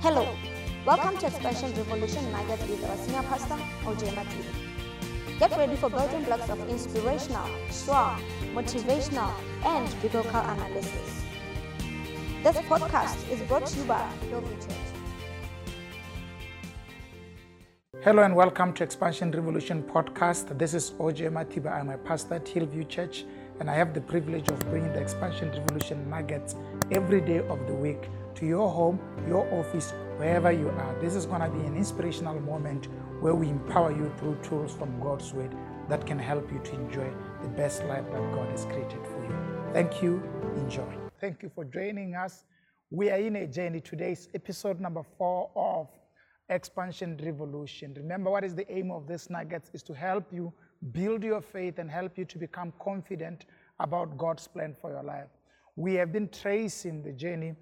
Hello, welcome to Expansion Revolution Nuggets with our senior pastor, OJ Matiba. Get ready for building blocks of inspirational, strong, motivational, and biblical analysis. This podcast is brought to you by Hillview Church. Hello and welcome to Expansion Revolution Podcast. This is OJ Matiba. I'm a pastor at Hillview Church, and I have the privilege of bringing the Expansion Revolution Nuggets every day of the week to your home, your office, wherever you are. This is going to be an inspirational moment where we empower you through tools from God's Word that can help you to enjoy the best life that God has created for you. Thank you. Enjoy. Thank you for joining us. We are in a journey. Today's episode number 4 of Expansion Revolution. Remember, what is the aim of this Nuggets is to help you build your faith and help you to become confident about God's plan for your life. We have been tracing the journey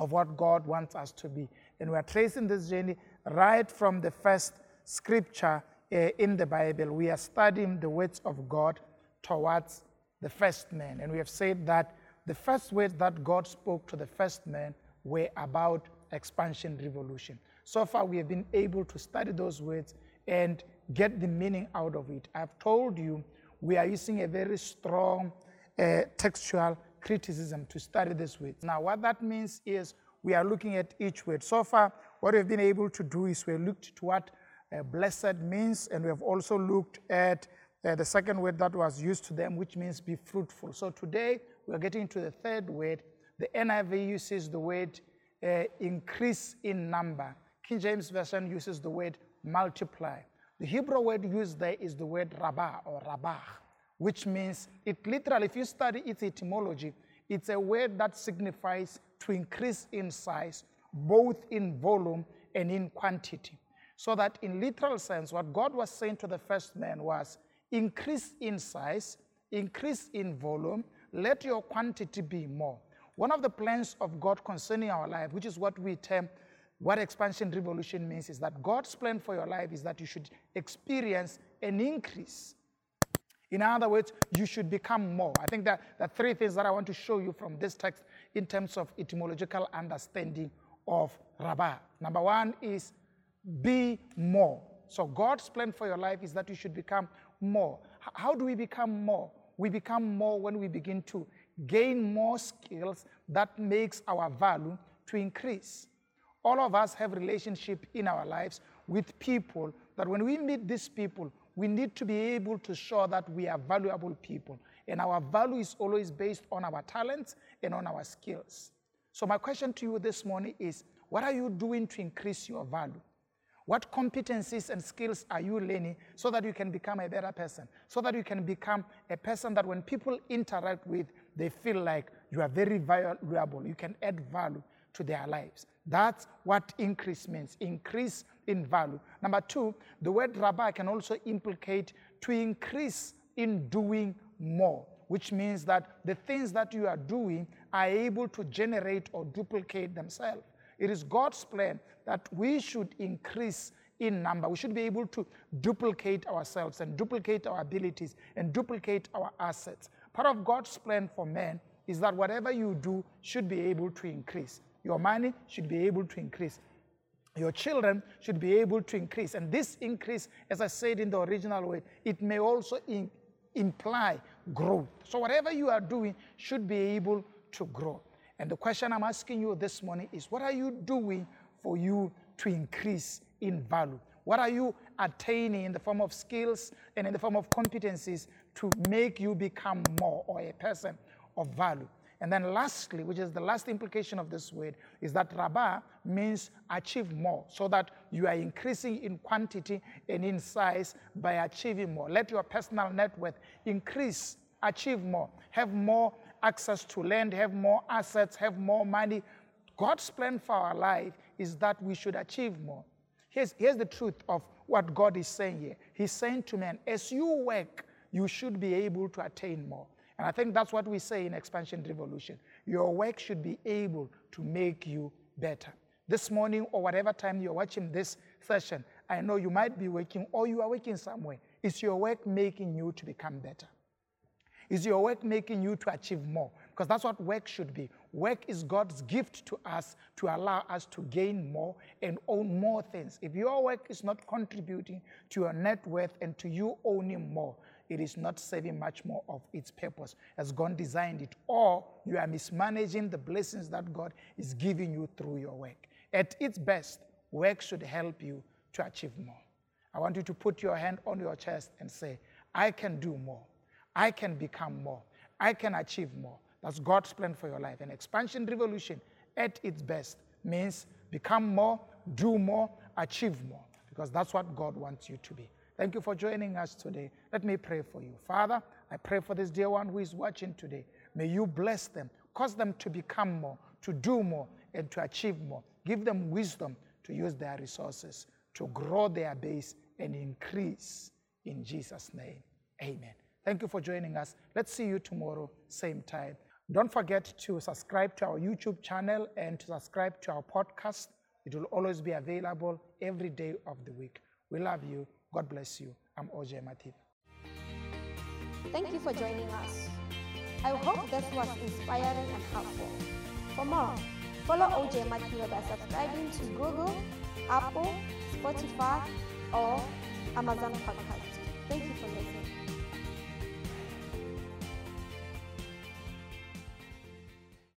of what God wants us to be. And we are tracing this journey right from the first scripture in the Bible. We are studying the words of God towards the first man. And we have said that the first words that God spoke to the first man were about expansion revolution. So far, we have been able to study those words and get the meaning out of it. I've told you we are using a very strong textual criticism to study this word. Now, what that means is we are looking at each word. So far, what we've been able to do is we looked to what blessed means, and we have also looked at the second word that was used to them, which means be fruitful. So today, we're getting to the third word. The NIV uses the word increase in number. King James Version uses the word multiply. The Hebrew word used there is the word rabah or rabah, which means it literally, if you study its etymology, it's a word that signifies to increase in size, both in volume and in quantity. So that in literal sense, what God was saying to the first man was, increase in size, increase in volume, let your quantity be more. One of the plans of God concerning our life, which is what we term what expansion revolution means, is that God's plan for your life is that you should experience an increase. In other words, you should become more. I think that the three things that I want to show you from this text in terms of etymological understanding of rabah. Number one is be more. So God's plan for your life is that you should become more. How do we become more? We become more when we begin to gain more skills that makes our value to increase. All of us have relationship in our lives with people that when we meet these people, we need to be able to show that we are valuable people. And our value is always based on our talents and on our skills. So my question to you this morning is, what are you doing to increase your value? What competencies and skills are you learning so that you can become a better person? So that you can become a person that when people interact with, they feel like you are very valuable. You can add value to their lives. That's what increase means, increase in value. Number two, the word rabah can also implicate to increase in doing more, which means that the things that you are doing are able to generate or duplicate themselves. It is God's plan that we should increase in number. We should be able to duplicate ourselves and duplicate our abilities and duplicate our assets. Part of God's plan for man is that whatever you do should be able to increase. Your money should be able to increase. Your children should be able to increase. And this increase, as I said in the original way, it may also imply growth. So whatever you are doing should be able to grow. And the question I'm asking you this morning is, what are you doing for you to increase in value? What are you attaining in the form of skills and in the form of competencies to make you become more or a person of value? And then lastly, which is the last implication of this word, is that rabah means achieve more, so that you are increasing in quantity and in size by achieving more. Let your personal net worth increase, achieve more, have more access to land, have more assets, have more money. God's plan for our life is that we should achieve more. Here's the truth of what God is saying here. He's saying to man, as you work, you should be able to attain more. And I think that's what we say in Expansion Revolution. Your work should be able to make you better. This morning or whatever time you're watching this session, I know you might be working or you are working somewhere. Is your work making you to become better? Is your work making you to achieve more? Because that's what work should be. Work is God's gift to us to allow us to gain more and own more things. If your work is not contributing to your net worth and to you owning more, it is not serving much more of its purpose as God designed it. Or you are mismanaging the blessings that God is giving you through your work. At its best, work should help you to achieve more. I want you to put your hand on your chest and say, I can do more. I can become more. I can achieve more. That's God's plan for your life. An expansion revolution at its best means become more, do more, achieve more, because that's what God wants you to be. Thank you for joining us today. Let me pray for you. Father, I pray for this dear one who is watching today. May you bless them, cause them to become more, to do more, and to achieve more. Give them wisdom to use their resources, to grow their base and increase. In Jesus' name, amen. Thank you for joining us. Let's see you tomorrow, same time. Don't forget to subscribe to our YouTube channel and to subscribe to our podcast. It will always be available every day of the week. We love you. God bless you. I'm OJ Matiba. Thank you for joining us. I hope this was inspiring and helpful. For more, follow OJ Matiba by subscribing to Google, Apple, Spotify, or Amazon Podcast. Thank you for listening.